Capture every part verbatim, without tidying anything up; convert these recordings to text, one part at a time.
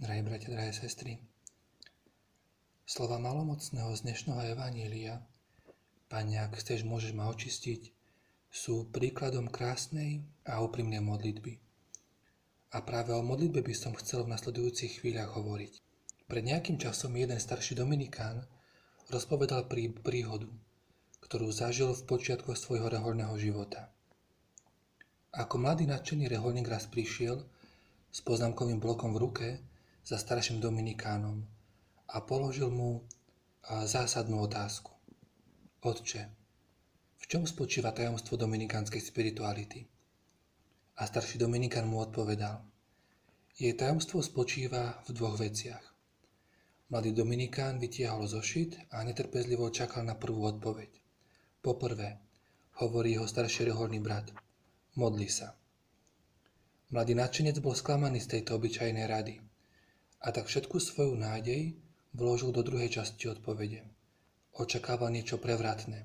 Drahí bratia, drahé sestry, slova malomocného z dnešného evanília Pane, ak chceš, môžeš ma očistiť, sú príkladom krásnej a úprimnej modlitby. A práve o modlitbe by som chcel v nasledujúcich chvíľach hovoriť. Pred nejakým časom jeden starší Dominikán rozpovedal prí, príhodu, ktorú zažil v počiatkoch svojho reholného života. Ako mladý nadšený reholník raz prišiel s poznámkovým blokom v ruke za starším Dominikánom a položil mu zásadnú otázku. Otče, v čom spočíva tajomstvo dominikánskej spirituality? A starší Dominikán mu odpovedal. Jej tajomstvo spočíva v dvoch veciach. Mladý Dominikán vytiahol zošit a netrpezlivo čakal na prvú odpoveď. Po prvé, hovorí jeho starší reholný brat, modli sa. Mladý nadšenec bol sklamaný z tejto obyčajnej rady, a tak všetku svoju nádej vložil do druhej časti odpovede. Očakával niečo prevratné.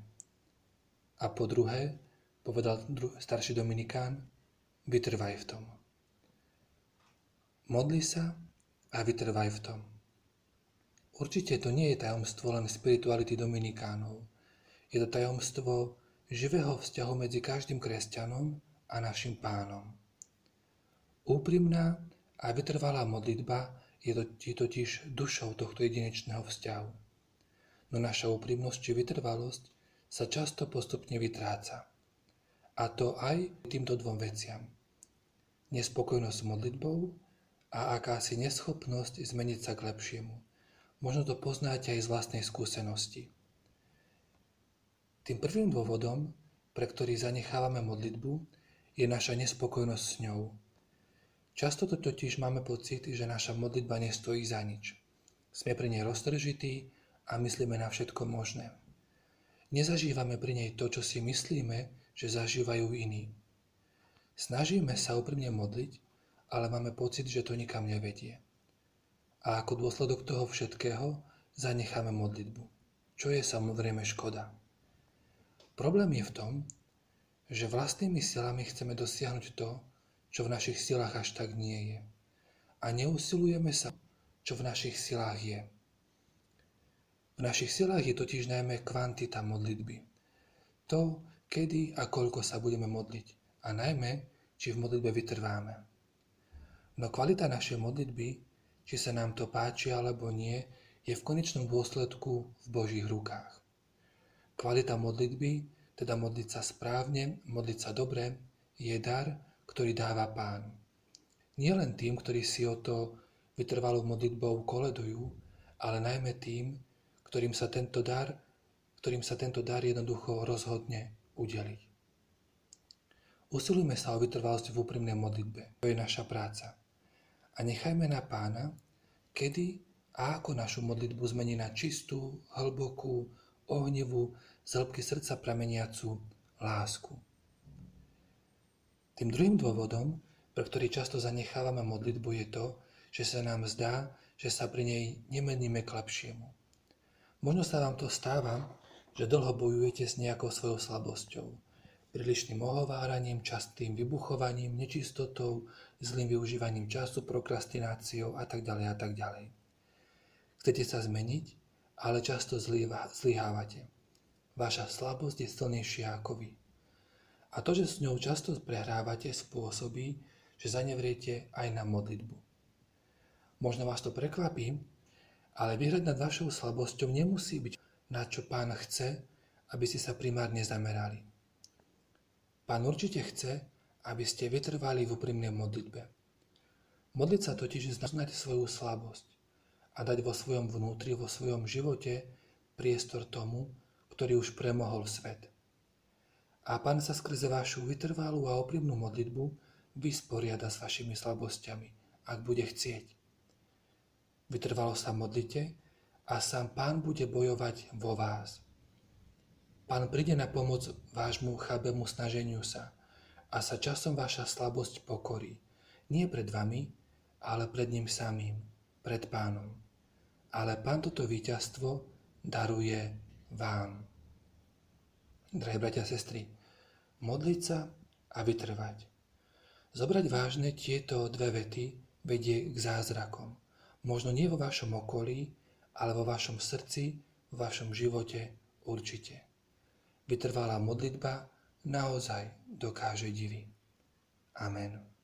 A po druhé, povedal starší Dominikán, vytrvaj v tom. Modli sa a vytrvaj v tom. Určite to nie je tajomstvo len spirituality Dominikánov. Je to tajomstvo živého vzťahu medzi každým kresťanom a našim Pánom. Úprimná a vytrvalá modlitba je totiž dušou tohto jedinečného vzťahu. No naša úprimnosť či vytrvalosť sa často postupne vytráca. A to aj týmto dvom veciam. Nespokojnosť s modlitbou a akási neschopnosť zmeniť sa k lepšiemu. Možno to poznáte aj z vlastnej skúsenosti. Tým prvým dôvodom, pre ktorý zanechávame modlitbu, je naša nespokojnosť s ňou. Často to totiž máme pocit, že naša modlitba nestojí za nič. Sme pri nej roztržití a myslíme na všetko možné. Nezažívame pri nej to, čo si myslíme, že zažívajú iní. Snažíme sa úprimne modliť, ale máme pocit, že to nikam nevedie. A ako dôsledok toho všetkého zanecháme modlitbu, čo je samozrejme škoda. Problém je v tom, že vlastnými silami chceme dosiahnuť to, čo v našich silách až tak nie je. A neusilujeme sa, čo v našich silách je. V našich silách je totiž najmä kvantita modlitby. To, kedy a koľko sa budeme modliť. A najmä, či v modlitbe vytrváme. No kvalita našej modlitby, či sa nám to páči alebo nie, je v konečnom dôsledku v Božích rukách. Kvalita modlitby, teda modliť sa správne, modliť sa dobre, je dar, ktorý dáva Pán. Nie len tým, ktorí si o to vytrvalou modlitbou koledujú, ale najmä tým, ktorým sa tento dar, ktorým sa tento dar jednoducho rozhodne udeliť. Usilujme sa o vytrvalosť v úprimnej modlitbe. To je naša práca. A nechajme na Pána, kedy a ako našu modlitbu zmení na čistú, hlbokú, ohnivú, z hĺbky srdca prameniacu lásku. Tým druhým dôvodom, pre ktorý často zanechávame modlitbu, je to, že sa nám zdá, že sa pri nej nemeníme k lepšiemu. Možno sa vám to stáva, že dlho bojujete s nejakou svojou slabosťou, prílišným ohováraním, častým vybuchovaním, nečistotou, zlým využívaním času, prokrastináciou a tak ďalej a tak ďalej. Chcete sa zmeniť, ale často zlyhávate. Vaša slabosť je silnejšia ako vy. A to, že s ňou často prehrávate, spôsobí, že zanevriete aj na modlitbu. Možno vás to prekvapí, ale vyhrať nad vašou slabosťou nemusí byť, na čo Pán chce, aby ste sa primárne zamerali. Pán určite chce, aby ste vytrvali v úprimnej modlitbe. Modliť sa totiž znamená svoju slabosť a dať vo svojom vnútri, vo svojom živote priestor tomu, ktorý už premohol svet. A Pán sa skrze vašu vytrvalú a úprimnú modlitbu vysporiada s vašimi slabosťami, ak bude chcieť. Vytrvalo sa modlite a sám Pán bude bojovať vo vás. Pán príde na pomoc vášmu chabému snaženiu sa a sa časom vaša slabosť pokorí. Nie pred vami, ale pred ním samým, pred Pánom. Ale Pán toto víťazstvo daruje vám. Drahé bratia a sestry, modliť sa a vytrvať. Zobrať vážne tieto dve vety vedie k zázrakom. Možno nie vo vašom okolí, ale vo vašom srdci, v vašom živote určite. Vytrvalá modlitba naozaj dokáže divy. Amen.